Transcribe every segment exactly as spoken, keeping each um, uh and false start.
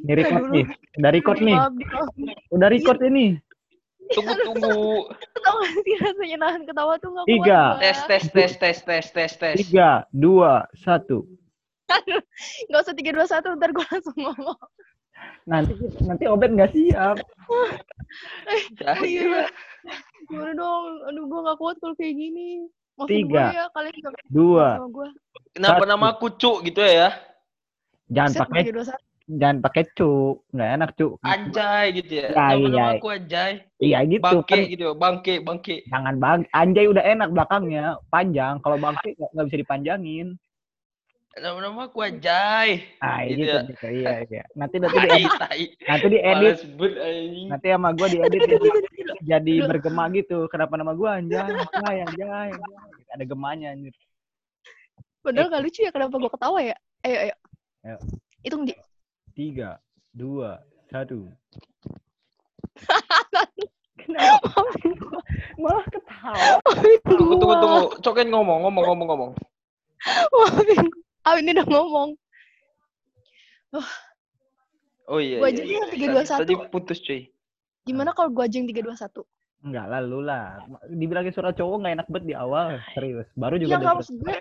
Ini record nih. Udah record nih. Udah record ini. Tunggu tunggu. Tahu enggak sih rasanya nahan ketawa tuh enggak kuat. Tes tes tes tes tes tes tes. tiga, dua, satu. Enggak usah tiga, dua, satu, ntar gue langsung ngomong. Nanti nanti Obet enggak siap. Iya. Gimana dong? Aduh, gue enggak kuat kalau kayak gini. Maksud gue ya kalian enggak sama gue. Kenapa nama aku Cu gitu ya? Jangan pakai Jangan pakai cu, nggak enak cu. Anjay gitu ya. Nah, nama aku anjay. Iya gitu. Bangke kan. Gitu, bangke, bangke. Jangan bang, anjay udah enak belakangnya, panjang. Kalau bangke nggak bisa dipanjangin. Nama-nama aku anjay. Ah gitu, gitu, ya. gitu. Iya, iya. Nanti nanti diedit. Nanti diedit. Nanti sama gue diedit ya. Jadi bergema gitu. Kenapa nama gue anjay? Anjay, anjay. Ada gemanya anjir. Padahal nggak lucu ya. Kenapa gue ketawa ya? Ayo, ayo. Ayo. Hitung di. Tiga, dua, satu. Kenapa? Malah ketawa. Tunggu, tunggu, tunggu. Cokin ngomong, ngomong, ngomong, ngomong. Maafin. Ah, ini udah ngomong. Oh, oh iya. Gua aja yang tiga dua satu. Tadi putus cuy. Gimana kalau gua aja yang tiga dua satu? Enggak lah, lu lah. Dibilangin suara cowok nggak enak banget di awal. Serius. Baru juga. Ya, maksud gue,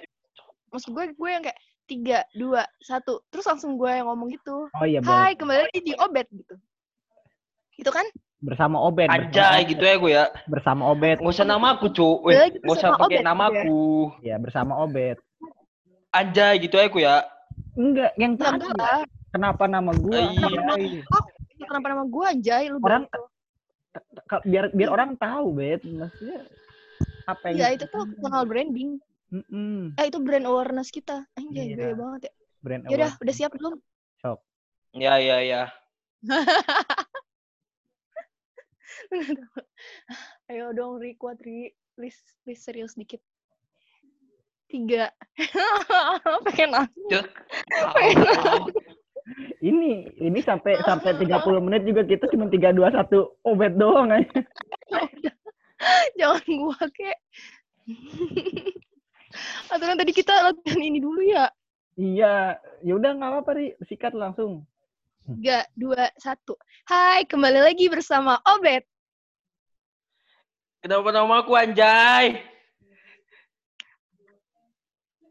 maksud gue, gue yang kayak. Tiga, dua, satu. Terus langsung gue yang ngomong gitu. Oh iya, hai, kembali lagi di Obet gitu. Gitu kan? Bersama Obet. Anjay gitu ya gue ya. Bersama Obet. Nggak usah nama aku, cu. Weh, nggak usah pakai nama aku. Ya, bersama Obet. Anjay gitu ya gue ya. Enggak, yang tadi. Kenapa nama gue? Kenapa nama gue anjay? Lu orang biar biar orang tahu, Bet. Maksudnya apa yang ya itu tuh personal branding. Mm-mm. Eh itu brand awareness kita. Anjay, yeah. Gaya banget ya. Brand awareness. Yaudah, udah siap belum? Siap. Ya, ya, ya. Ayo dong, Ri, kuat, Ri. Please, please serius dikit. Tiga. Pengen nangis. Pengen nangis. Ini, ini sampai sampai tiga puluh menit juga kita cuma tiga, dua, satu. Obet doang aja. Jangan gua kek. Aturan tadi kita latihan ini dulu ya. Iya, yaudah nggak apa-apa Ri, sikat langsung. Tiga, dua, satu. Hai, kembali lagi bersama Obet. Kenapa nama aku anjay?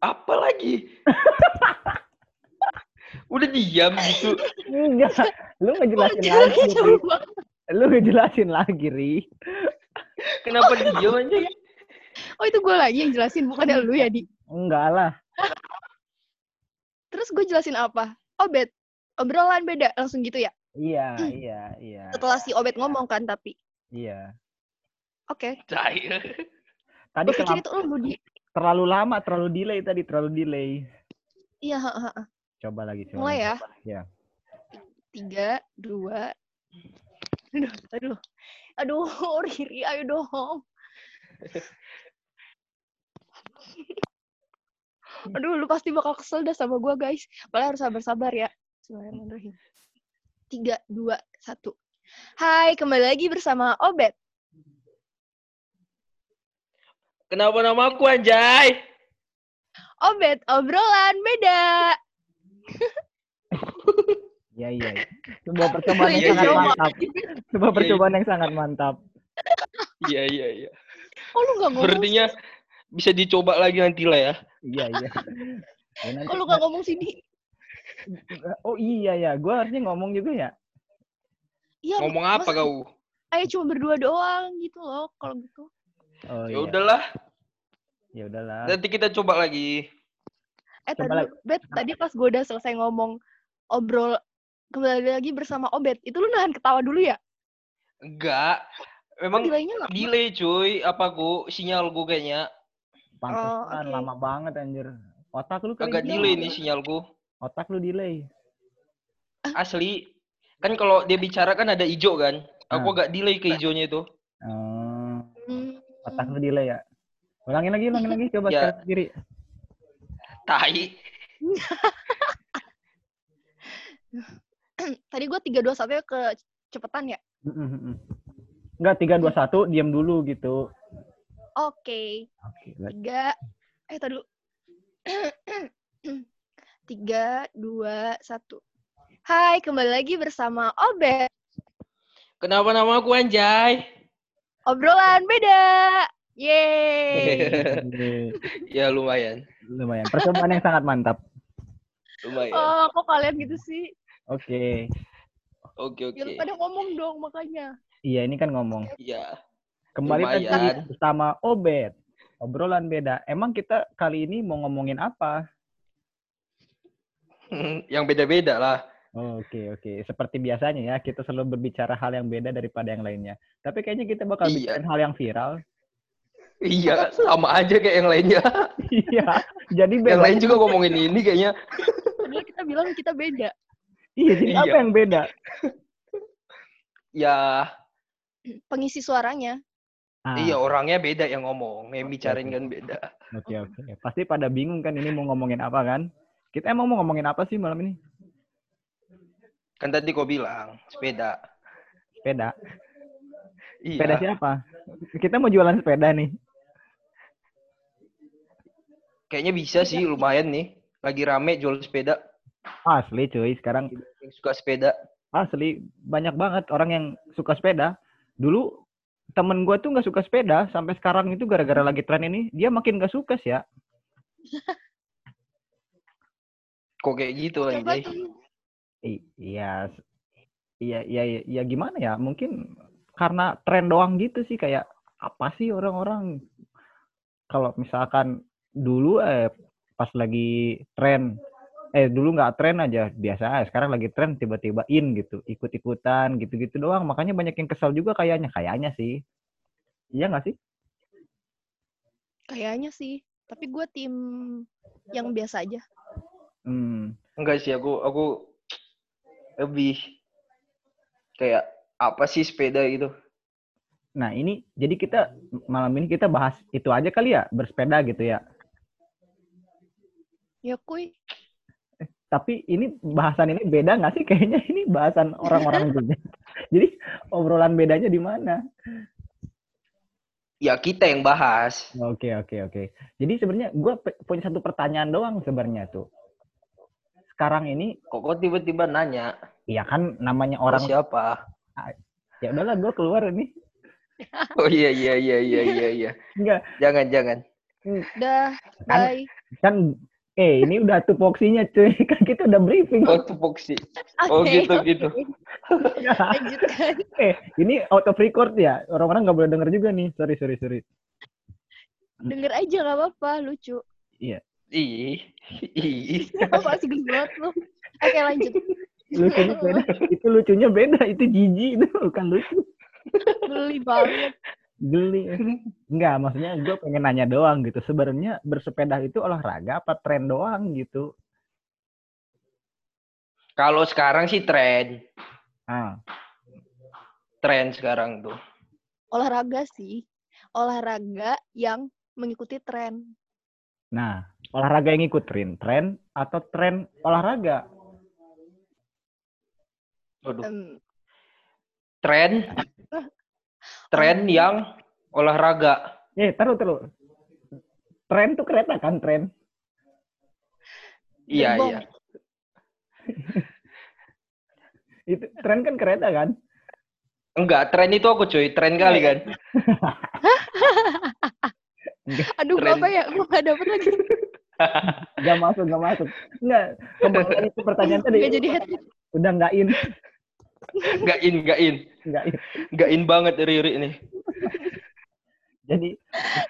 Apa lagi? Udah diam gitu. Enggak, lu ngejelasin lagi. Lu ngejelasin lagi Ri. Kenapa diam anjay? Oh itu gue lagi yang jelasin, bukannya lu ya, Di? Enggak lah. Terus gue jelasin apa? Obet, obrolan beda, langsung gitu ya? Iya, hmm. iya, iya. Setelah si Obet ngomong kan, tapi? Iya. Oke. Okay. Tadi kenapa? Terlalu, terlalu lama, terlalu delay tadi, terlalu delay. Iya, ha, ha. Coba lagi. Coba mulai ya? Iya. Tiga, dua. Aduh, aduh. Aduh, Riri, ayo dong. Aduh, lu pasti bakal kesel dah sama gue guys. Malah harus sabar-sabar ya. Bismillahirrahmanirrahim. Tiga, dua, satu. Hai, kembali lagi bersama Obet. Kenapa nama aku anjay? Obet, obrolan beda. Iya, iya. Sebuah percobaan yang sangat mantap. Sebuah percobaan yang sangat mantap. Iya, iya, iya. Kok lu gak ngomong? Berartinya bisa dicoba lagi nanti lah ya. Iya, iya. Ya, kok lu gak ngomong sini? Oh iya ya, gue harusnya ngomong juga ya? Iya. Ngomong apa mas, kau? Ayo cuma berdua doang gitu loh, kalau gitu. Oh, ya udahlah. Ya udahlah. Nanti kita coba lagi. Eh coba tadi, Bet, tadi pas gue udah selesai ngomong obrol kembali lagi bersama Obet, itu lu nahan ketawa dulu ya? Enggak. Memang delay cuy, apa gua sinyal gua kayaknya. Pantesan oh, okay. Lama banget anjir. Otak lu kagak delay nih sinyal gua. Otak lu delay. Asli. Kan kalau dia bicara kan ada ijo kan. Aku nah. Agak delay ke ijonya itu. Oh. Otak lu delay ya. Ulangin lagi, ulangin lagi coba ya. Sekarang sendiri. Tai. Tadi gua tiga dua satu ke cepetan ya? Enggak, tiga, dua, satu, diam dulu gitu. Oke. Okay. Tiga, okay, eh tadi dulu. tiga, dua, satu. Hai, kembali lagi bersama Obet. Kenapa nama aku Anjay? Obrolan beda. Yeay. Ya lumayan. Lumayan. Pertemuan yang sangat mantap. Lumayan. Oh, kok kalian gitu sih? Oke. Oke, oke. Ya, pada ngomong dong makanya. Iya, ini kan ngomong. Iya. Kembali lagi bersama Obet. Obrolan beda. Emang kita kali ini mau ngomongin apa? Yang beda-beda lah. Oke, oke. Seperti biasanya ya, kita selalu berbicara hal yang beda daripada yang lainnya. Tapi kayaknya kita bakal iya. bikin hal yang viral. Iya, sama aja kayak yang lainnya. Iya, jadi beda. Yang lain juga ngomongin ini kayaknya. Padahal kita bilang kita beda. Iya, jadi iya. apa yang beda? Ya. Pengisi suaranya. Ah. Iya, orangnya beda yang ngomong. Yang bicarain okay. kan beda. Oke, oke. Pasti pada bingung kan ini mau ngomongin apa kan? Kita emang mau ngomongin apa sih malam ini? Kan tadi kau bilang, sepeda. Sepeda? Iya. Sepeda siapa? Kita mau jualan sepeda nih. Kayaknya bisa sih, lumayan nih. Lagi rame jual sepeda. Asli cuy, sekarang. Yang suka sepeda. Asli, banyak banget orang yang suka sepeda. Dulu temen gue tuh gak suka sepeda, sampai sekarang itu gara-gara lagi tren ini, dia makin gak suka sih ya. Kok kayak gitu lagi deh. Iya, iya, iya, iya gimana ya? Mungkin karena tren doang gitu sih, kayak apa sih orang-orang? Kalau misalkan dulu eh pas lagi tren, eh dulu nggak tren aja biasa. Sekarang lagi tren tiba-tiba in gitu, ikut-ikutan gitu-gitu doang. Makanya banyak yang kesal juga kayaknya, kayaknya sih. Iya nggak sih? Kayaknya sih. Tapi gue tim yang biasa aja. Hmm. Enggak sih, aku aku lebih kayak apa sih sepeda gitu. Nah ini, jadi kita malam ini kita bahas itu aja kali ya, bersepeda gitu ya. Ya kuy. Eh, tapi ini bahasan ini beda nggak sih? Kayaknya ini bahasan orang-orang juga. Jadi obrolan bedanya di mana? Ya kita yang bahas. Oke oke oke. Jadi sebenarnya gue p- punya satu pertanyaan doang sebenarnya tuh. Sekarang ini kok kok tiba-tiba nanya? Iya kan namanya orang oh, siapa? Ya udahlah gue keluar ini. Oh iya iya iya iya iya iya. Enggak. Jangan jangan. Udah, kan, bye. Kan eh ini udah tupoksinya cuy. Kan kita udah briefing. Oh tupoksi. Oh okay, gitu okay. gitu. Lanjutkan. Eh ini out of record ya. Orang-orang enggak boleh denger juga nih. Sorry sorry sorry. Denger aja enggak apa-apa, lucu. Iya. Ih, ih. Apa sih gelut lu? Oke lanjut. Lucunya beda. Itu lucunya beda. Itu jijik itu bukan lucu. Geli banget. Geli. Enggak, maksudnya gue pengen nanya doang gitu. Sebenarnya bersepeda itu olahraga apa tren doang gitu? Kalau sekarang sih tren. Ah. Tren sekarang tuh. Olahraga sih. Olahraga yang mengikuti tren. Nah, olahraga yang ikut tren, tren atau tren olahraga? Waduh. Um, tren, tren um, yang olahraga. Eh, taruh, taruh. Tren tuh kereta kan, tren? Iya, iya. Itu tren kan kereta kan? Enggak, tren itu aku cuy, tren kali kan. Aduh, kenapa ya? Gue gak dapet lagi. Gak masuk, gak masuk. Enggak, kembali ke pertanyaan tadi. Gak jadi head. Udah gak in. Gak in, gak in. Gak in. Gak in banget Riri nih. Jadi.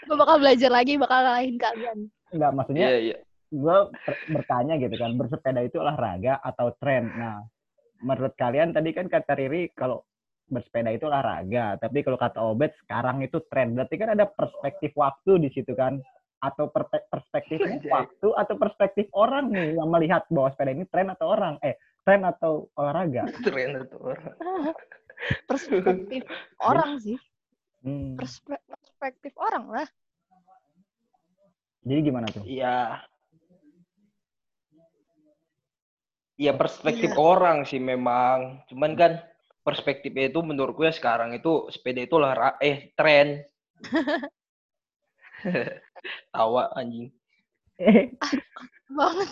Gue bakal belajar lagi, bakal ngalahin kalian. Enggak, maksudnya yeah, yeah. gue bertanya gitu kan, bersepeda itu olahraga atau tren? Nah, menurut kalian tadi kan kata Riri kalau bersepeda itu olahraga, tapi kalau kata Obet sekarang itu tren. Berarti kan ada perspektif waktu di situ kan, atau per- perspektif waktu atau perspektif orang nih yang melihat bahwa sepeda ini tren atau orang, eh tren atau olahraga. Tren atau orang. Perspektif orang sih. Hmm. Perspe- perspektif orang lah. Jadi gimana tuh? Iya. Iya perspektif ya. Orang sih memang. Cuman kan perspektifnya itu menurut gue sekarang itu sepeda itu lah eh tren. Tawa anjing. Ah, banget.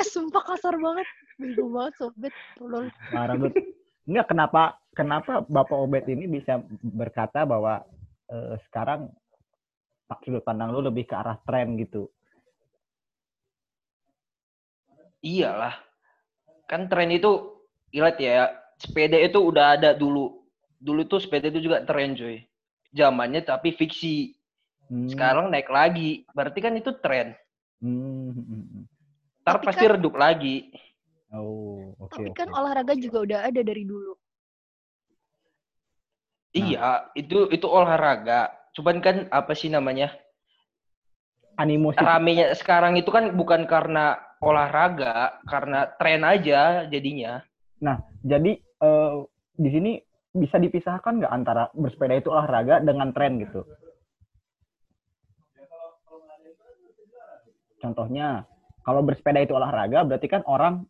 Eh sumpah kasar banget. Bingung banget Sobet. Tolol. Parah banget. Enggak, kenapa kenapa Bapak Obet ini bisa berkata bahwa eh, sekarang sudut pandang lu lebih ke arah tren gitu? Iyalah. Kan tren itu ilat ya. Sepeda itu udah ada dulu. Dulu tuh sepeda itu juga tren cuy. Zamannya tapi fiksi. Hmm. Sekarang naik lagi. Berarti kan itu tren. Hmm. Ntar tapi pasti kan, redup lagi. Oh, okay, tapi kan okay. Olahraga juga udah ada dari dulu. Nah. Iya, itu itu olahraga. Cuman kan apa sih namanya? Animasi. Ramenya sekarang itu kan bukan karena olahraga, karena tren aja jadinya. Nah, jadi uh, di sini bisa dipisahkan nggak antara bersepeda itu olahraga dengan tren gitu? Contohnya, kalau bersepeda itu olahraga, berarti kan orang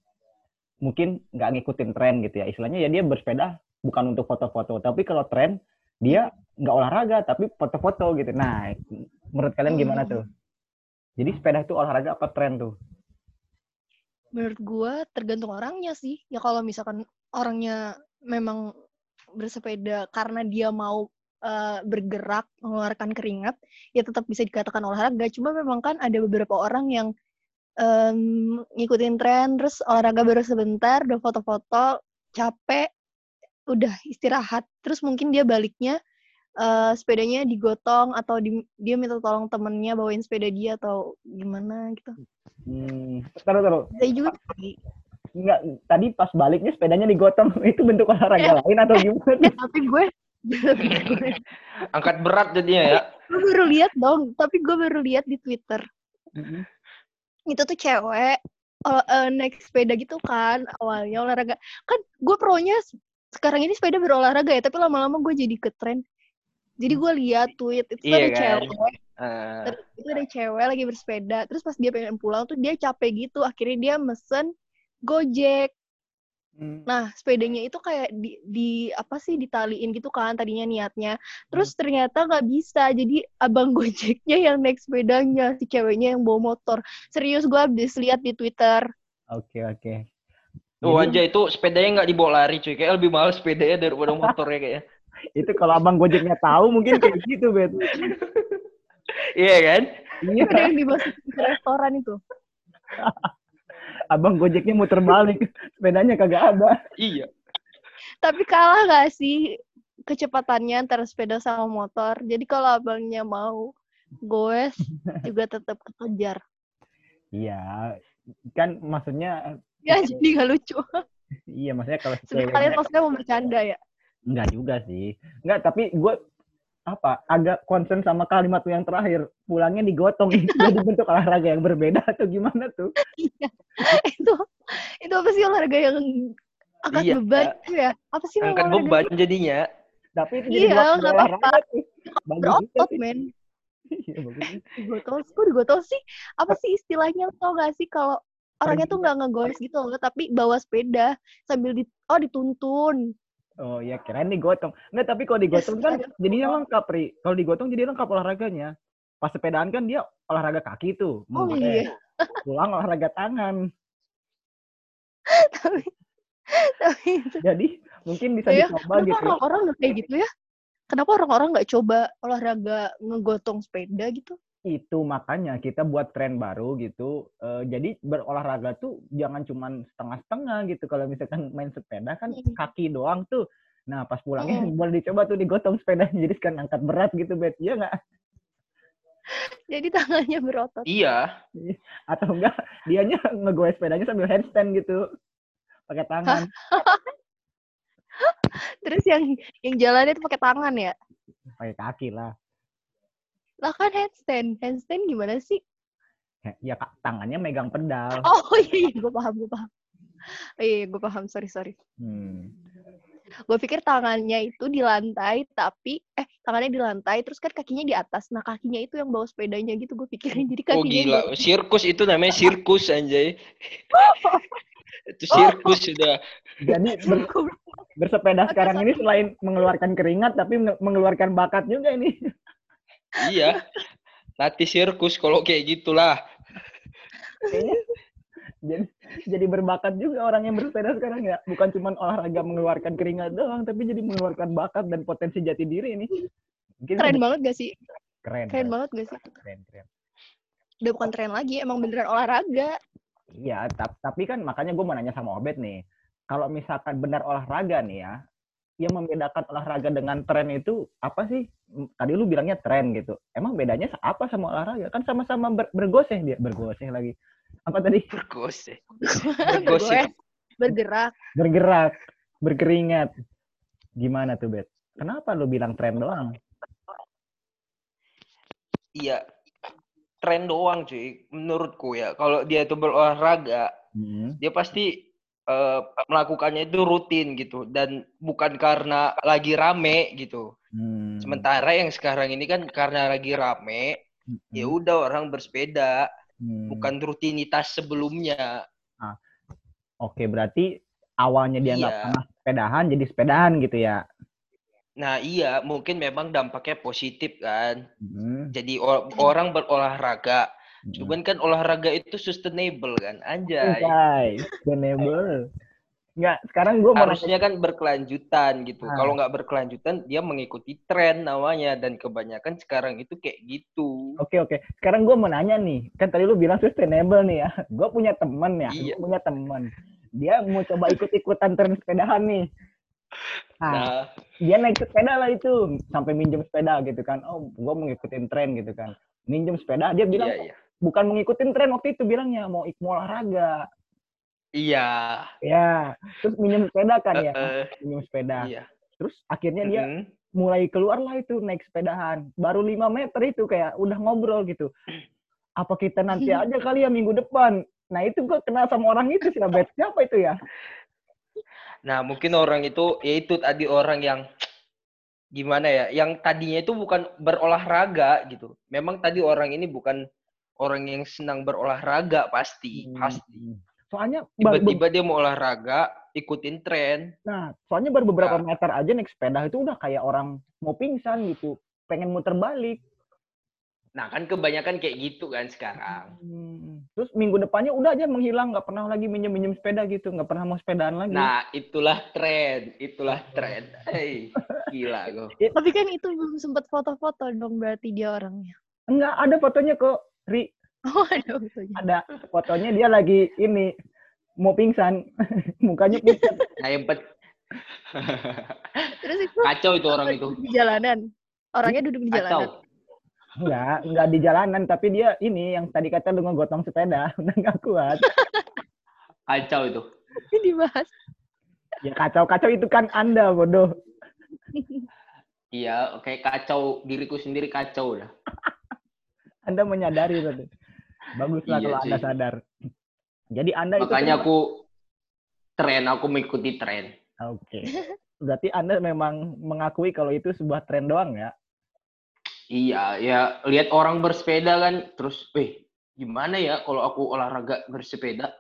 mungkin nggak ngikutin tren gitu ya. Istilahnya ya dia bersepeda bukan untuk foto-foto. Tapi kalau tren, dia nggak olahraga, tapi foto-foto gitu. Nah, menurut kalian gimana tuh? Jadi sepeda itu olahraga apa tren tuh? Menurut gue tergantung orangnya sih. Ya kalau misalkan orangnya memang bersepeda karena dia mau bergerak, mengeluarkan keringat, ya tetap bisa dikatakan olahraga. Cuma memang kan ada beberapa orang yang um, ngikutin tren, terus olahraga baru sebentar, udah foto-foto, capek, udah istirahat. Terus mungkin dia baliknya, uh, sepedanya digotong, atau di, dia minta tolong temennya bawain sepeda dia, atau gimana gitu. Hmm, taruh, taruh. Saya juga. Enggak, tadi pas baliknya sepedanya digotong, itu bentuk olahraga lain atau gimana? Tapi gue angkat berat jadinya ya. Gue baru lihat dong, tapi gue baru lihat di Twitter. Mm-hmm. Itu tuh cewek o- uh, naik sepeda gitu kan, awalnya olahraga. Kan gue pro-nya sekarang ini sepeda berolahraga ya, tapi lama-lama gue jadi ke tren. Jadi gue lihat tweet itu yeah, ada kan? Cewek. Uh... Terus itu ada cewek lagi bersepeda, terus pas dia pengen pulang tuh dia capek gitu, akhirnya dia mesen Gojek. Nah, sepedanya itu kayak di, di apa sih ditaliin gitu kan tadinya niatnya. Terus ternyata nggak bisa. Jadi abang Gojeknya yang naik sepedanya, si ceweknya yang bawa motor. Serius gue habis lihat di Twitter. Oke, okay, oke. Okay. Tuh aja itu sepedanya nggak dibawa lari cuy. Kayak lebih mahal sepedanya daripada motornya kayaknya. Itu kalau abang Gojeknya tahu mungkin kayak gitu, Bet. Iya kan? Iya, ada yang dibawa ke restoran itu. Abang Gojeknya muter balik, sepedanya kagak ada. Iya. Tapi kalah gak sih kecepatannya antara sepeda sama motor? Jadi kalau abangnya mau goes juga tetap kekejar. Iya, kan maksudnya. Ya jadi gak lucu. Iya maksudnya kalau. Sebenarnya kalian maksudnya mau bercanda ya? Enggak juga sih, enggak. Tapi gue apa agak concern sama kalimat tuh yang terakhir, pulangnya digotong. Jadi bentuk olahraga yang berbeda atau gimana tuh? Iya. itu itu apa sih olahraga yang angkat iya. beban ya? Apa sih angkat beban itu? Jadinya? Tapi itu iya, jadi olahraga sih. Berotot men. Iya bagus. Digotong, kok digotong sih? Apa sih istilahnya tau gak sih kalau orangnya tuh nggak ngegoes gitu loh, tapi bawa sepeda sambil di oh dituntun. Oh ya, kirain digotong. Nggak, tapi kalau digotong kan jadinya lengkap, Ri. Kalau digotong jadi lengkap olahraganya. Pas sepedaan kan dia olahraga kaki tuh. Oh iya. Pulang olahraga tangan. tapi, tapi itu. Jadi mungkin bisa ya, dicoba kenapa gitu. Kenapa orang-orang nggak kayak gitu ya? Kenapa orang-orang nggak coba olahraga ngegotong sepeda gitu? Itu makanya kita buat tren baru gitu. E, jadi berolahraga tuh jangan cuman setengah-setengah gitu. Kalau misalkan main sepeda kan mm. kaki doang tuh. Nah pas pulangnya mm. boleh dicoba tuh digotong sepedanya. Jadi kan angkat berat gitu, Bet. Iya nggak? Jadi tangannya berotot. Iya. Atau enggak, dianya ngegoes sepedanya sambil handstand gitu. Pakai tangan. Terus yang yang jalannya tuh pakai tangan ya? Pakai kaki lah. Lah kan handstand, handstand gimana sih? Ya kak, tangannya megang pedal. Oh iya, gue paham, gue paham. Iya, gue paham, sorry, sorry. Hmm. Gue pikir tangannya itu di lantai, tapi, eh, tangannya di lantai, terus kan kakinya di atas. Nah, kakinya itu yang bawa sepedanya gitu, gue pikirin. Jadi kakinya oh gila, di... sirkus itu namanya sirkus, anjay. Itu sirkus sudah. Jadi ber... bersepeda sekarang ini selain mengeluarkan keringat, tapi mengeluarkan bakat juga ini. Iya, latih sirkus kalau kayak gitulah. Kayaknya jadi, jadi berbakat juga orang yang bersepeda sekarang ya. Bukan cuma olahraga mengeluarkan keringat doang, tapi jadi mengeluarkan bakat dan potensi jati diri ini. Mungkin keren banget gak sih? Keren. Keren banget gak sih? Keren, keren. Udah bukan tren lagi, emang beneran olahraga. Iya, tapi kan makanya gue mau nanya sama Obed nih. Kalau misalkan benar olahraga nih ya, yang membedakan olahraga dengan tren itu apa sih? Tadi lu bilangnya tren gitu. Emang bedanya apa sama olahraga? Kan sama-sama ber- bergoseh dia. Bergoseh lagi. Apa tadi? Bergoseh. Bergoseh. Bergerak. Bergerak. Berkeringat. Gimana tuh, Bet? Kenapa lu bilang tren doang? Iya. Tren doang cuy, menurutku ya. Kalau dia itu berolahraga, hmm. dia pasti uh, melakukannya itu rutin gitu. Dan bukan karena lagi rame gitu. Hmm. Sementara yang sekarang ini kan karena lagi rame, hmm. ya udah orang bersepeda. Hmm. Bukan rutinitas sebelumnya. Ah. Oke, berarti awalnya dia nggak iya. pernah sepedahan, jadi sepedahan gitu ya? Nah iya, mungkin memang dampaknya positif kan. Mm. Jadi or- orang berolahraga. Mm. Cuman kan olahraga itu sustainable kan, anjay. Anjay, sustainable. Nggak, sekarang gue harusnya kan berkelanjutan gitu. Ah. Kalau nggak berkelanjutan, dia mengikuti tren namanya. Dan kebanyakan sekarang itu kayak gitu. Oke, oke. Sekarang gue mau nanya nih. Kan tadi lu bilang sustainable nih ya. Gue punya teman ya, iya. gue punya teman. Dia mau coba ikut-ikutan tren sepedahan nih. Nah, nah, dia naik sepeda lah itu, sampai minjem sepeda gitu kan. Oh, gue mengikutin tren gitu kan. Minjem sepeda, dia bilang iya, iya. bukan mengikutin tren waktu itu bilangnya, mau ikmol olahraga. Iya. Ya, terus minjem sepeda kan ya, uh, minjem sepeda. Iya. Terus akhirnya dia mm-hmm. mulai keluar lah itu naik sepedahan. Baru lima meter itu kayak udah ngobrol gitu. Apa kita nanti aja kali ya minggu depan? Nah, itu gue kenal sama orang itu sih, Bet. Siapa itu ya? Nah, mungkin orang itu, ya itu tadi orang yang, gimana ya, yang tadinya itu bukan berolahraga, gitu. Memang tadi orang ini bukan orang yang senang berolahraga, pasti. Hmm. Pasti. Soalnya tiba-tiba ber- dia mau olahraga, ikutin tren. Nah, soalnya baru beberapa nah. meter aja naik sepeda itu udah kayak orang mau pingsan, gitu. Pengen muter balik. Nah, kan kebanyakan kayak gitu kan sekarang. Hmm. Terus minggu depannya udah aja menghilang, nggak pernah lagi minjem-minjem sepeda gitu, nggak pernah mau sepedaan lagi. Nah, itulah tren, itulah tren. Hei, gila kok. Tapi kan itu belum sempat foto-foto dong berarti dia orangnya. Enggak, ada fotonya kok, Ri. Oh, ada fotonya. Ada fotonya dia lagi ini, mau pingsan, mukanya pingsan. Nah, yang pet. Terus itu kacau itu orang itu. Di jalanan, orangnya duduk di jalanan. Kacau. Enggak, enggak di jalanan, tapi dia ini yang tadi kata lu ngegotong sepeda, udah enggak kuat. Kacau itu. Ini dibahas. Ya kacau-kacau itu kan Anda, bodoh. Iya, oke, kacau diriku sendiri kacau lah. Anda menyadari itu. Baguslah iya, kalau Anda sadar. Jadi Anda makanya itu makanya aku tren, aku mengikuti tren. Oke. Berarti Anda memang mengakui kalau itu sebuah tren doang ya? Iya, ya lihat orang bersepeda kan, terus, eh gimana ya kalau aku olahraga bersepeda,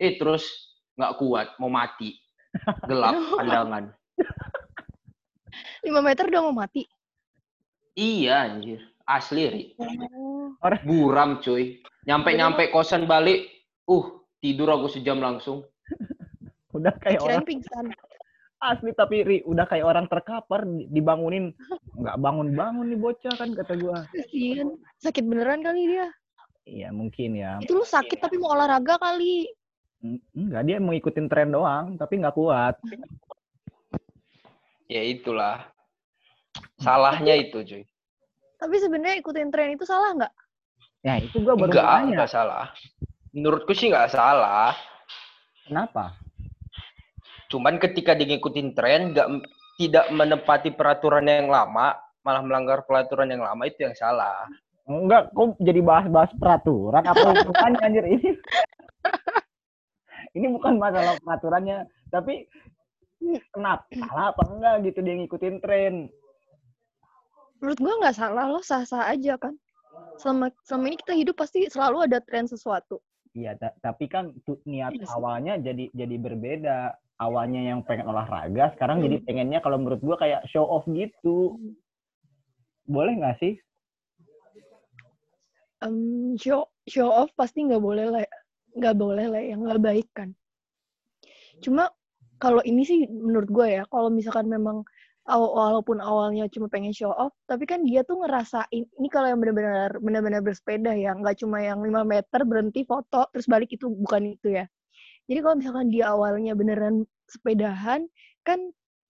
eh terus nggak kuat, mau mati, gelap pandangan. lima meter udah mau mati. Iya anjir, asli Ri. Buram cuy, nyampe-nyampe kosan balik, uh tidur aku sejam langsung. Udah kayak orang pingsan. Asli tapi Ri, udah kayak orang terkapar dibangunin, nggak bangun-bangun nih bocah kan kata gue. Kasian, sakit beneran kali dia. Iya mungkin ya. Itu lu sakit tapi mau olahraga kali. Enggak, dia mau ikutin tren doang tapi nggak kuat. Ya itulah salahnya itu cuy. Tapi sebenarnya ikutin tren itu salah nggak? Ya itu gue baru nggak, nanya. Nggak salah. Menurutku sih nggak salah. Kenapa? Cuman ketika dia ngikutin tren, gak, tidak menepati peraturan yang lama, malah melanggar peraturan yang lama, itu yang salah. Enggak, kok jadi bahas-bahas peraturan, apa hubungannya anjir ini? Ini bukan masalah peraturannya, tapi kenapa salah apa enggak gitu dia ngikutin tren? Menurut gue gak salah, lo sah-sah aja kan. Selama, selama ini kita hidup pasti selalu ada tren sesuatu. Iya, t- tapi kan t- niat yes. awalnya jadi jadi berbeda. Awalnya yang pengen olahraga, sekarang hmm. jadi pengennya kalau menurut gue kayak show off gitu. Boleh nggak sih? Um, show show off pasti nggak boleh lah, nggak boleh lah yang nggak baik kan. Cuma kalau ini sih menurut gue ya, kalau misalkan memang walaupun awalnya cuma pengen show off, tapi kan dia tuh ngerasain ini kalau yang benar-benar benar-benar bersepeda ya, nggak cuma yang lima meter berhenti foto terus balik, itu bukan itu ya. Jadi kalau misalkan dia awalnya beneran sepedahan, kan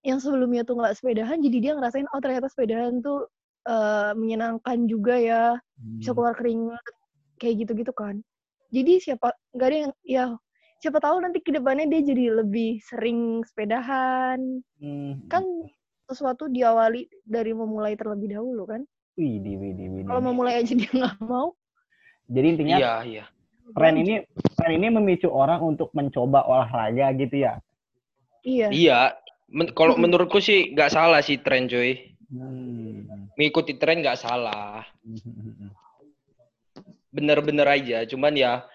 yang sebelumnya tuh nggak sepedahan, jadi dia ngerasain oh ternyata sepedahan tuh uh, menyenangkan juga ya, bisa keluar keringat kayak gitu-gitu kan. Jadi siapa nggak ada yang ya, siapa tahu nanti kedepannya dia jadi lebih sering sepedahan. Hmm. Kan sesuatu diawali dari memulai terlebih dahulu kan. Widih, widih, widih. Kalau memulai aja dia nggak mau. Jadi intinya iya, iya. Tren ini tren ini memicu orang untuk mencoba olahraga gitu ya. Iya. Iya. Men- kalau hmm. menurutku sih nggak salah sih tren, coy. Hmm. Mengikuti tren nggak salah. Bener-bener aja. Cuman ya,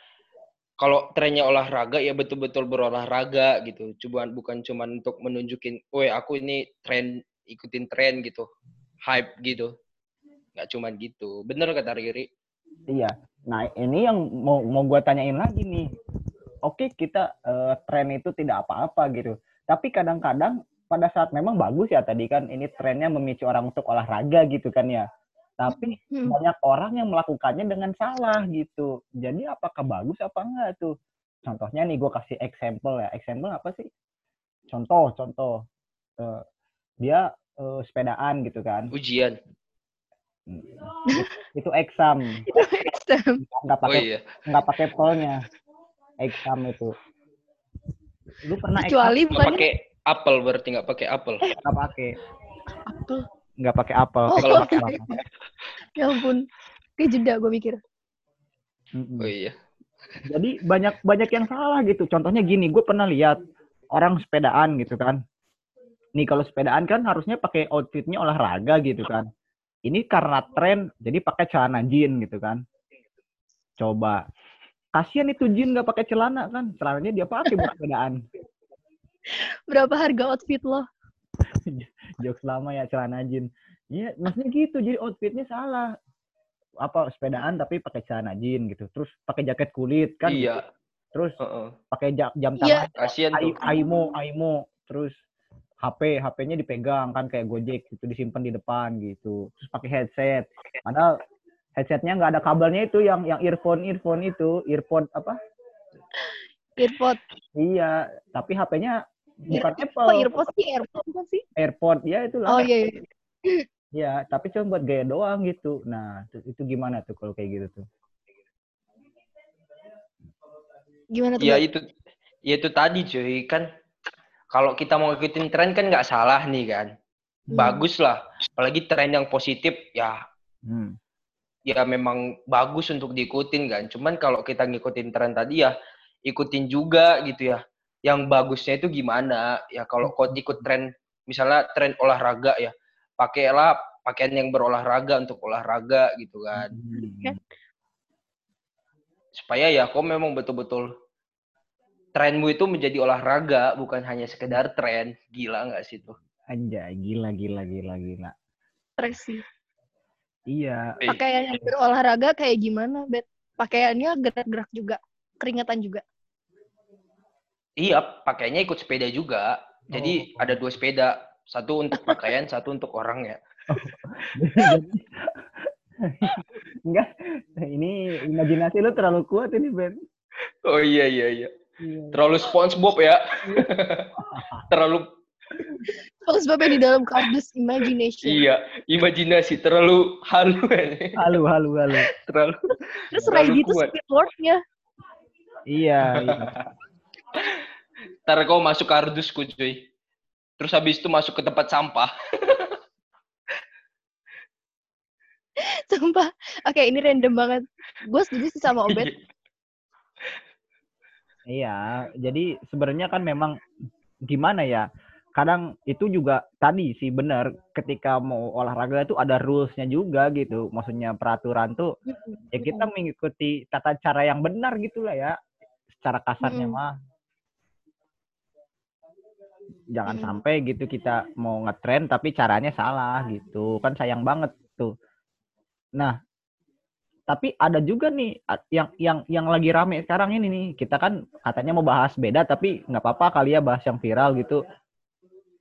kalau trennya olahraga ya betul-betul berolahraga gitu. Cuman bukan cuman untuk menunjukin, "Woi, aku ini tren, ikutin tren gitu." Hype gitu. Enggak cuman gitu. Bener kata Riri. Iya. Nah, ini yang mau mau gua tanyain lagi nih. Oke, kita uh, tren itu tidak apa-apa gitu. Tapi kadang-kadang pada saat memang bagus ya tadi kan ini trennya memicu orang untuk olahraga gitu kan ya. Tapi hmm. banyak orang yang melakukannya dengan salah gitu. Jadi apakah bagus apa enggak tuh? Contohnya nih gue kasih example ya. Example apa sih? Contoh, contoh. Uh, dia uh, sepedaan gitu kan. Ujian. Itu, itu exam. Itu exam. Enggak pakai, oh, iya. enggak pakai polnya. Exam itu. Lu pernah kecuali exam? Bukannya... pakai apel berarti enggak pakai apel. Enggak pakai. Apel. Nggak pakai apel. Oh, kalau pakai apel. Ya ampun. Kayak jeda gue mikir. Oh iya. Jadi banyak banyak yang salah gitu. Contohnya gini, gue pernah lihat orang sepedaan gitu kan. Nih kalau sepedaan kan harusnya pakai outfitnya olahraga gitu kan. Ini karena tren jadi pakai celana jean gitu kan. Coba. Kasian itu jean nggak pakai celana kan. Celananya dia pakai buat sepedaan. Berapa harga outfit lo? Jokes lama ya, celana jean. Iya, maksudnya gitu. Jadi outfitnya salah. Apa sepedaan tapi pakai celana jean gitu. Terus pakai jaket kulit kan. Iya. Gitu. Terus uh-uh. pakai jam, jam tangan. Kasian tuh. Aimo, Aimo. Terus H P, H P-nya dipegang kan kayak Gojek gitu, disimpan di depan gitu. Terus pakai headset. Padahal headsetnya nggak ada kabelnya itu, yang yang earphone, earphone itu, earphone apa? Earphone. Iya, tapi H P-nya bukan Apple. Oh, AirPods sih, AirPods kan sih. AirPods ya itulah. Oh iya. Iya, ya, tapi cuma buat gaya doang gitu. Nah, itu gimana tuh kalau kayak gitu tuh? Gimana tuh? Ya itu, ya itu tadi cuy kan. Kalau kita mau ikutin tren kan nggak salah nih kan. Hmm. Bagus lah. Apalagi tren yang positif ya. Hmm. Ya memang bagus untuk diikutin kan. Cuman kalau kita ngikutin tren tadi ya ikutin juga gitu ya. Yang bagusnya itu gimana ya, kalau kau ikut tren misalnya tren olahraga ya pakailah pakaian yang berolahraga untuk olahraga gitu kan, supaya ya kau memang betul-betul trenmu itu menjadi olahraga bukan hanya sekedar tren. Gila nggak sih tuh? Anjay, gila gila gila gila stres sih. Iya, pakaian yang berolahraga kayak gimana, Bet? Pakaiannya gerak-gerak juga, keringetan juga. Iya, pakainya ikut sepeda juga. Jadi oh. ada dua sepeda. Satu untuk pakaian, satu untuk orang ya. Oh. Enggak, ini imajinasi lu terlalu kuat ini, Ben. Oh iya, iya, iya. iya. Terlalu SpongeBob ya. Terlalu... SpongeBob yang di dalam kardus, imagination. Iya, imajinasi. Terlalu halu. Halu, halu, halu. Terlalu Terus Ray itu speedboard-nya. Iya, iya. Ntar kau masuk kardusku cuy. Terus habis itu masuk ke tempat sampah. Sampah. Oke, ini random banget. Gue setuju sih sama Obet. Iya, jadi sebenarnya kan memang gimana ya. Kadang itu juga tadi sih benar, ketika mau olahraga itu ada rules-nya juga gitu. Maksudnya peraturan tuh ya kita mengikuti tata cara yang benar gitulah ya. Secara kasarnya mm. mah. Jangan hmm. sampai gitu kita mau ngetrend tapi caranya salah gitu. Kan sayang banget tuh. Nah, Tapi ada juga nih yang yang yang lagi rame sekarang ini nih. Kita kan katanya mau bahas beda, tapi nggak apa-apa kali ya bahas yang viral gitu.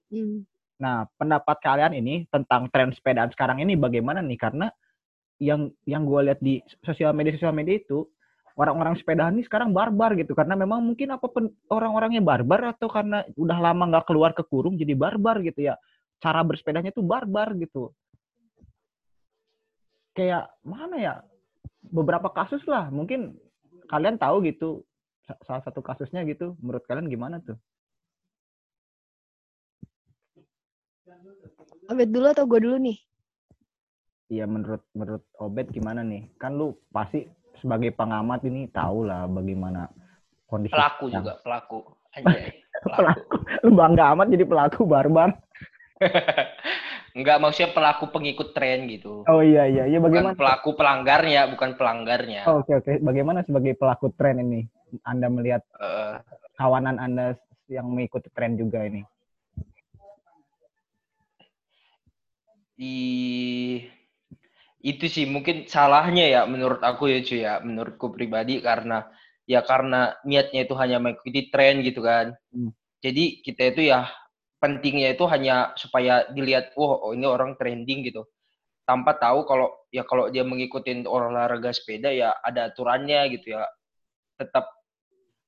Hmm. Nah, pendapat kalian ini tentang tren sepedaan sekarang ini bagaimana nih? Karena yang yang gue lihat di sosial media sosial media itu orang-orang sepedaan ini sekarang barbar gitu. Karena memang mungkin apa pen, orang-orangnya barbar atau karena udah lama nggak keluar ke kurung jadi barbar gitu ya. Cara bersepedanya tuh barbar gitu. Kayak mana ya? Beberapa kasus lah, mungkin kalian tahu gitu, salah satu kasusnya gitu, menurut kalian gimana tuh? Obed dulu atau gue dulu nih? Iya, menurut menurut Obed gimana nih? Kan lu pasti sebagai pengamat ini tahu lah bagaimana kondisi. Pelaku yang... juga, pelaku. Anjay, pelaku. Lu bangga amat jadi pelaku barbar. Enggak, maksudnya pelaku pengikut tren gitu. Oh iya iya, ya bagaimana? Bukan pelaku pelanggarnya, bukan pelanggarnya. Oh, oke oke. Bagaimana sebagai pelaku tren ini? Anda melihat uh, kawanan Anda yang mengikuti tren juga ini? Di itu sih mungkin salahnya ya menurut aku ya cuy ya, menurutku pribadi karena ya karena niatnya itu hanya mengikuti tren gitu kan. Hmm. Jadi kita itu ya pentingnya itu hanya supaya dilihat, wah oh, ini orang trending gitu. Tanpa tahu kalau ya kalau dia mengikuti olahraga sepeda ya ada aturannya gitu ya. Tetap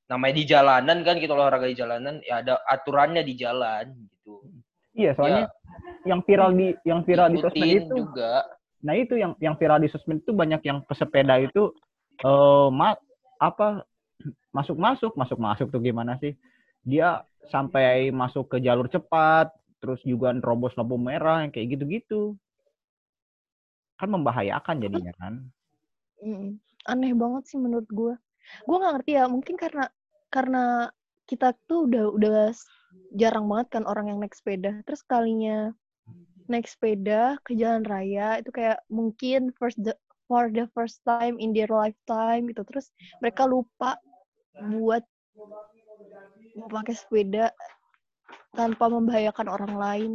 namanya di jalanan kan kita olahraga di jalanan ya ada aturannya di jalan gitu. Iya soalnya ya, yang viral di yang viral di sosmed itu juga. Nah itu yang yang viral di sosmed itu banyak yang pesepeda itu eh, ma, apa masuk-masuk masuk-masuk tuh gimana sih? Dia sampai masuk ke jalur cepat, terus juga nerobos lampu merah, yang kayak gitu-gitu. Kan membahayakan jadinya kan. Aneh banget sih menurut gue. Gue nggak ngerti ya, mungkin karena karena kita tuh udah udah jarang banget kan orang yang naik sepeda. Terus kalinya naik sepeda ke jalan raya itu kayak mungkin first the, for the first time in their lifetime gitu. Terus mereka lupa buat pakai sepeda tanpa membahayakan orang lain.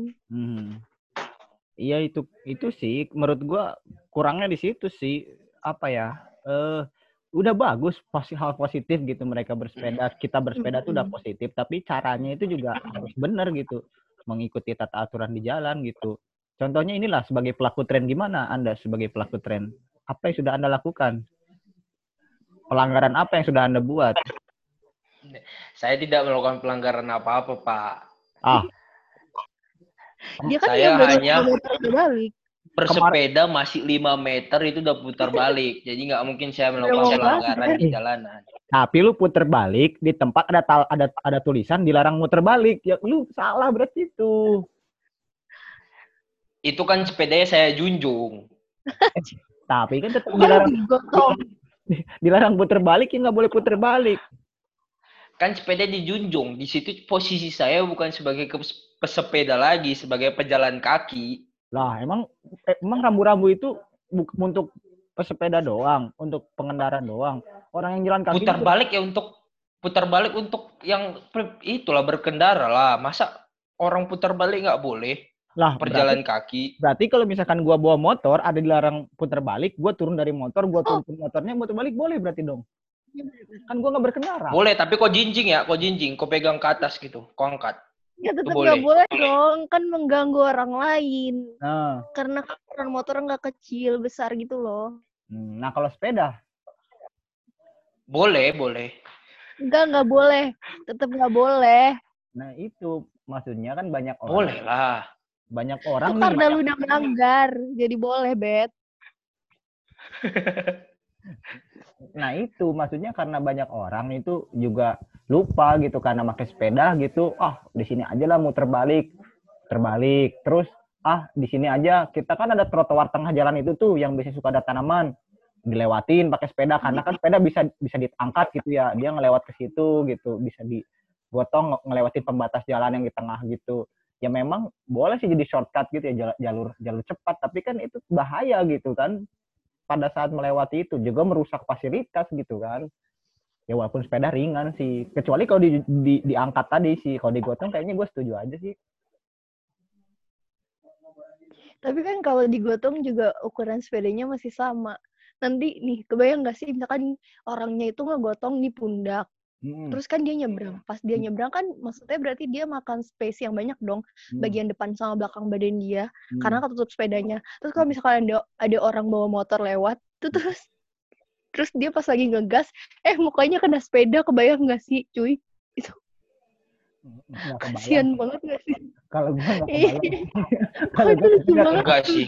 Iya hmm. itu itu sih menurut gue kurangnya di situ sih apa ya eh, udah bagus pasti hal positif gitu mereka bersepeda kita bersepeda hmm. tuh udah positif tapi caranya itu juga harus benar gitu mengikuti tata aturan di jalan gitu. Contohnya inilah sebagai pelaku tren gimana Anda sebagai pelaku tren apa yang sudah Anda lakukan pelanggaran apa yang sudah Anda buat? Saya tidak melakukan pelanggaran apa-apa, Pak. Ah. Dia kan saya hanya balik. Bersepeda masih lima meter itu udah putar balik. Jadi nggak mungkin saya melakukan pelanggaran di jalanan. Tapi lu putar balik di tempat ada tal- ada ada tulisan dilarang muter balik. Ya lu salah berarti itu. Itu kan sepedanya saya junjung. Tapi kan tetap dilarang. Dilarang putar balik ya nggak boleh putar balik. Kan sepeda dijunjung, di situ posisi saya bukan sebagai pesepeda lagi, sebagai pejalan kaki. Lah, emang emang rambu-rambu itu bu- untuk pesepeda doang, untuk pengendara doang. Orang yang jalan kaki putar itu... balik ya untuk putar balik untuk yang itulah berkendara lah. Masa orang putar balik nggak boleh? Lah, perjalan berarti, kaki. Berarti kalau misalkan gua bawa motor, ada dilarang putar balik, gua turun dari motor, gua turun oh. motornya, motor balik boleh berarti dong. Kan gue nggak berkendara. Boleh, tapi kok jinjing ya, kok jinjing, kok pegang ke atas gitu, kok angkat. Ya tetap nggak boleh dong, kan mengganggu orang lain. Nah. Karena ukuran motor nggak kecil, besar gitu loh. Nah kalau sepeda? Boleh, boleh. Enggak, nggak boleh, tetap nggak boleh. Nah itu maksudnya kan banyak orang. Boleh lah. Banyak orang. Karena lu udah melanggar, jadi boleh bet. Nah itu maksudnya karena banyak orang itu juga lupa gitu karena pakai sepeda gitu ah di sini aja lah muter balik terbalik terus ah di sini aja kita kan ada trotoar tengah jalan itu tuh yang biasanya suka ada tanaman dilewatin pakai sepeda karena kan sepeda bisa bisa diangkat gitu ya dia ngelewat ke situ gitu bisa digotong ngelewatin pembatas jalan yang di tengah gitu ya memang boleh sih jadi shortcut gitu ya jalur jalur cepat tapi kan itu bahaya gitu kan pada saat melewati itu juga merusak fasilitas gitu kan. Ya walaupun sepeda ringan sih. Kecuali kalau di, di, diangkat tadi sih. Kalau digotong kayaknya gue setuju aja sih. Tapi kan kalau digotong juga ukuran sepedanya masih sama. nanti nih kebayang nggak sih misalkan orangnya itu ngegotong di pundak, hmm. terus kan dia nyebrang, pas dia nyebrang kan maksudnya berarti dia makan space yang banyak dong, hmm. bagian depan sama belakang badan dia, hmm. karena ketutup sepedanya. Terus kalau misalkan ada, ada orang bawa motor lewat tuh, terus terus dia pas lagi ngegas, eh mukanya kena sepeda, kebayang nggak sih cuy? Itu kasian banget nggak sih? Kalau gue nggak kebayang. Kalau gue nggak sih.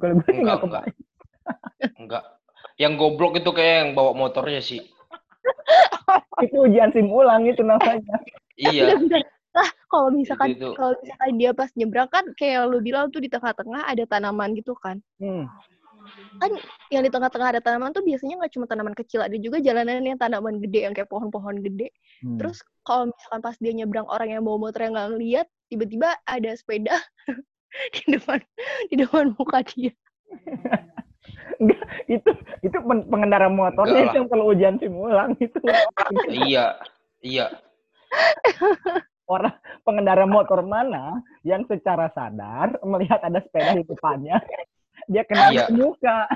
Kalau gue nggak kebayang. Enggak. Yang goblok itu kayak yang bawa motornya sih. Itu ujian SIM ulang itu namanya. Iya. Lah kalau misalkan kalau misalkan dia pas nyebrang kan kayak lu bilang tuh di tengah-tengah ada tanaman gitu kan. Hmm. Kan yang di tengah-tengah ada tanaman tuh biasanya nggak cuma tanaman kecil, ada juga jalanan yang tanaman gede yang kayak pohon-pohon gede. Hmm. Terus kalau misalkan pas dia nyebrang orang yang bawa motor yang nggak ngeliat, tiba-tiba ada sepeda di depan di depan muka dia. Enggak, itu itu pengendara motornya yang kalau ujian SIM ulang itu. Iya, iya. Orang pengendara motor mana yang secara sadar melihat ada sepeda di depannya, dia kena iya. muka.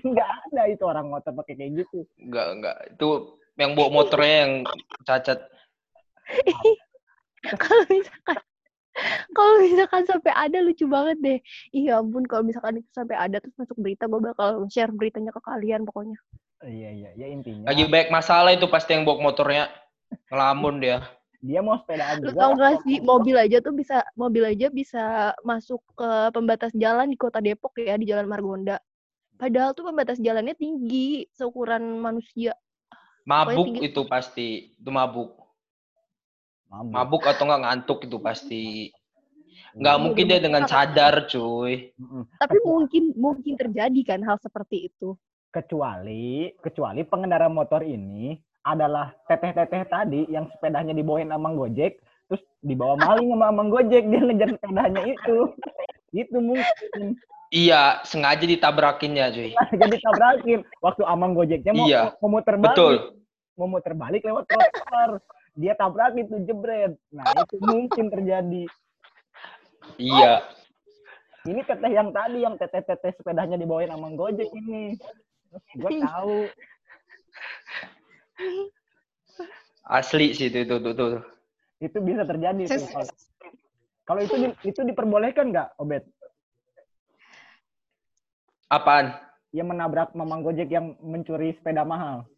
Enggak ada itu orang motor pakai kayak gitu. Enggak, enggak. Itu yang bawa motornya yang cacat. Kalau misalkan Kalau misalkan sampai ada lucu banget deh. Iya ampun, kalau misalkan itu sampai ada terus masuk berita, gue bakal share beritanya ke kalian pokoknya. Iya iya, ya intinya. Lagi banyak masalah itu pasti yang bawa motornya ngelamun dia. Dia mau sepedaan juga. Lu tau gak sih, mobil aja tuh bisa mobil aja bisa masuk ke pembatas jalan di Kota Depok ya, di Jalan Margonda. Padahal tuh pembatas jalannya tinggi seukuran manusia. Mabuk itu pasti, itu mabuk. Mabuk. Mabuk atau nggak ngantuk itu pasti. Nggak mm. mungkin dia dengan sadar, cuy. Tapi mungkin mungkin terjadi kan hal seperti itu. Kecuali kecuali pengendara motor ini adalah teteh-teteh tadi yang sepedanya dibawain amang Gojek, terus dibawa maling sama amang Gojek, dia ngejar sepedanya itu. Itu mungkin. Iya, sengaja ditabrakinnya, cuy. Sengaja ditabrakin. Waktu amang Gojeknya mau iya. mau muter balik. Betul. Mau muter balik lewat trotoar. Dia tabrak itu jebret. Nah, itu mungkin terjadi. Iya. Ini teteh yang tadi, yang teteh-teteh sepedanya dibawain sama Gojek ini. Gue tahu. Asli sih itu, itu, itu. Itu, itu bisa terjadi. Kalau itu itu diperbolehkan nggak, Obet? Apaan? Yang menabrak Mamang Gojek yang mencuri sepeda mahal.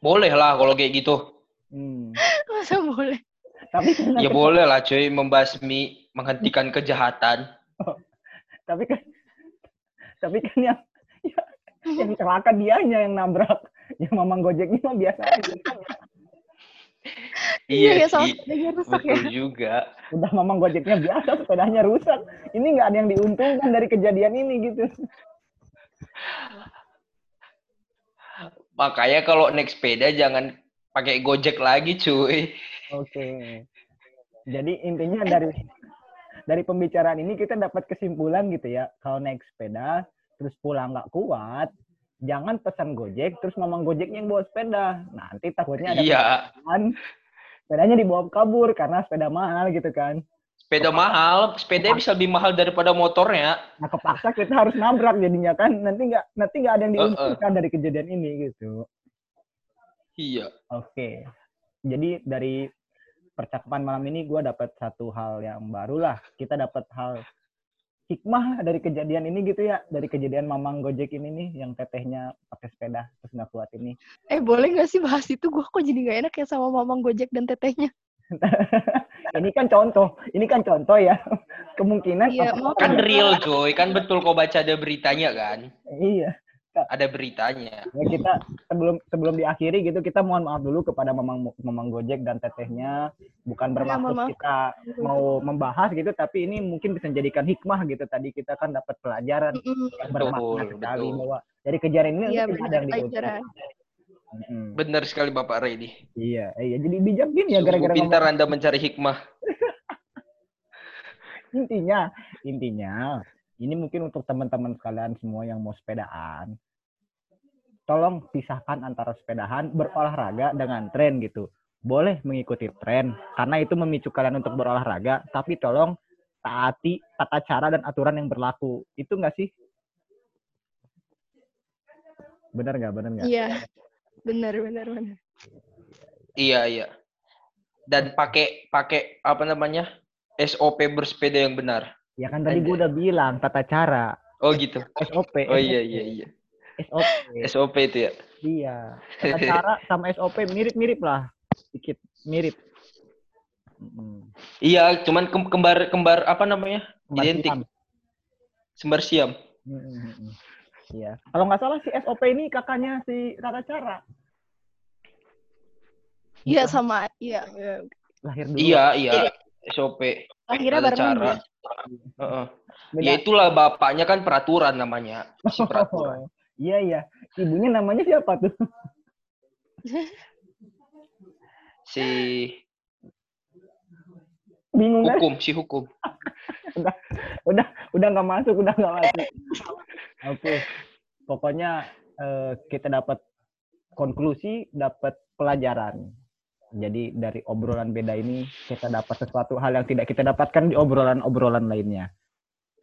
Boleh lah kalau kayak gitu. Hmm. Masa boleh? Tapi ya boleh lah cuy, membasmi, menghentikan kejahatan. Oh, tapi kan tapi kan yang ya, yang celaka dianya yang nabrak, yang mamang Gojek ini mah biasa aja. Iya, iya sih. Rusak, betul ya? Juga. Udah mamang Gojeknya biasa, sepedanya rusak. Ini nggak ada yang diuntungkan dari kejadian ini gitu. Makanya kalau naik sepeda jangan pakai Gojek lagi, cuy. Oke. Jadi intinya dari dari pembicaraan ini kita dapat kesimpulan gitu ya. Kalau naik sepeda terus pulang nggak kuat, jangan pesan Gojek terus mamang Gojeknya yang bawa sepeda. Nanti takutnya ada iya. pesan, sepedanya dibawa kabur karena sepeda mahal gitu kan. Sepeda kepaksa. mahal, sepedanya bisa lebih mahal daripada motornya. Nah, kepaksa kita harus nabrak jadinya kan. Nanti nggak nanti nggak ada yang diuntungkan uh, uh. dari kejadian ini gitu. Iya. Oke. Jadi dari percakapan malam ini gue dapat satu hal yang baru lah. Kita dapat hal hikmah dari kejadian ini gitu ya. Dari kejadian mamang Gojek ini nih yang tetehnya pakai sepeda terus nggak kuat ini. Eh boleh nggak sih bahas itu? Gue kok jadi nggak enak ya sama mamang Gojek dan tetehnya. Ini kan contoh. Ini kan contoh ya. Kemungkinan. Iya, kan real coy. Kan betul kok baca ada beritanya kan. Iya. Ada beritanya. Ya, kita sebelum sebelum diakhiri gitu kita mohon maaf dulu kepada Mamang Mamang Gojek dan tetehnya, bukan bermaksud ya, kita mau membahas gitu, tapi ini mungkin bisa dijadikan hikmah gitu. Tadi kita kan dapat pelajaran mm-hmm. yang bermakna sekali bahwa dari kejadian ini ya, ada yang diuntungkan. Mm-hmm. Benar sekali Bapak Redi. Iya, iya jadi bijakin ya gara-gara pintar Anda mencari hikmah. intinya, intinya ini mungkin untuk teman-teman sekalian semua yang mau sepedaan. Tolong pisahkan antara sepedahan, berolahraga dengan tren gitu. Boleh mengikuti tren, karena itu memicu kalian untuk berolahraga, tapi tolong taati tata cara dan aturan yang berlaku. Itu nggak sih? Benar nggak? Benar nggak? Iya, benar, benar, benar. Iya, iya. Dan pakai pakai apa namanya S O P bersepeda yang benar. Ya kan tadi gue udah bilang tata cara. Oh gitu. S O P. Oh iya iya iya. S O P. S O P itu ya. Iya. Tata cara sama S O P mirip-mirip lah, sedikit mirip. Hmm. Iya, cuman kembar-kembar apa namanya? Kembar identik. Sembar siam. Hmm. Iya. Kalau nggak salah si S O P ini kakaknya si tata cara. Iya sama, iya. Lahir dulu. Iya, iya. S O P. Akhirnya bareng cara. Heeh. Uh-uh. Ya itulah bapaknya kan peraturan namanya. Si peraturan. Oh, iya, iya. Ibunya namanya siapa tuh? Si bingung kan? Hukum, si hukum. udah udah udah nggak masuk, udah nggak masuk. Oke. Okay. Pokoknya eh, kita dapat konklusi, dapat pelajaran. Jadi dari obrolan beda ini kita dapat sesuatu hal yang tidak kita dapatkan di obrolan-obrolan lainnya.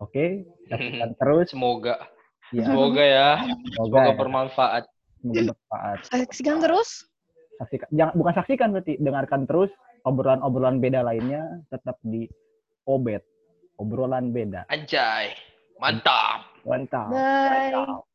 Oke, dapatkan terus. Semoga, ya. semoga ya, semoga, semoga bermanfaat. Semoga bermanfaat. Saksikan terus. Saksikan, jangan bukan saksikan berarti, dengarkan terus obrolan-obrolan beda lainnya tetap di Obet, obrolan beda. Anjay, mantap. Mantap. Bye. Mantap.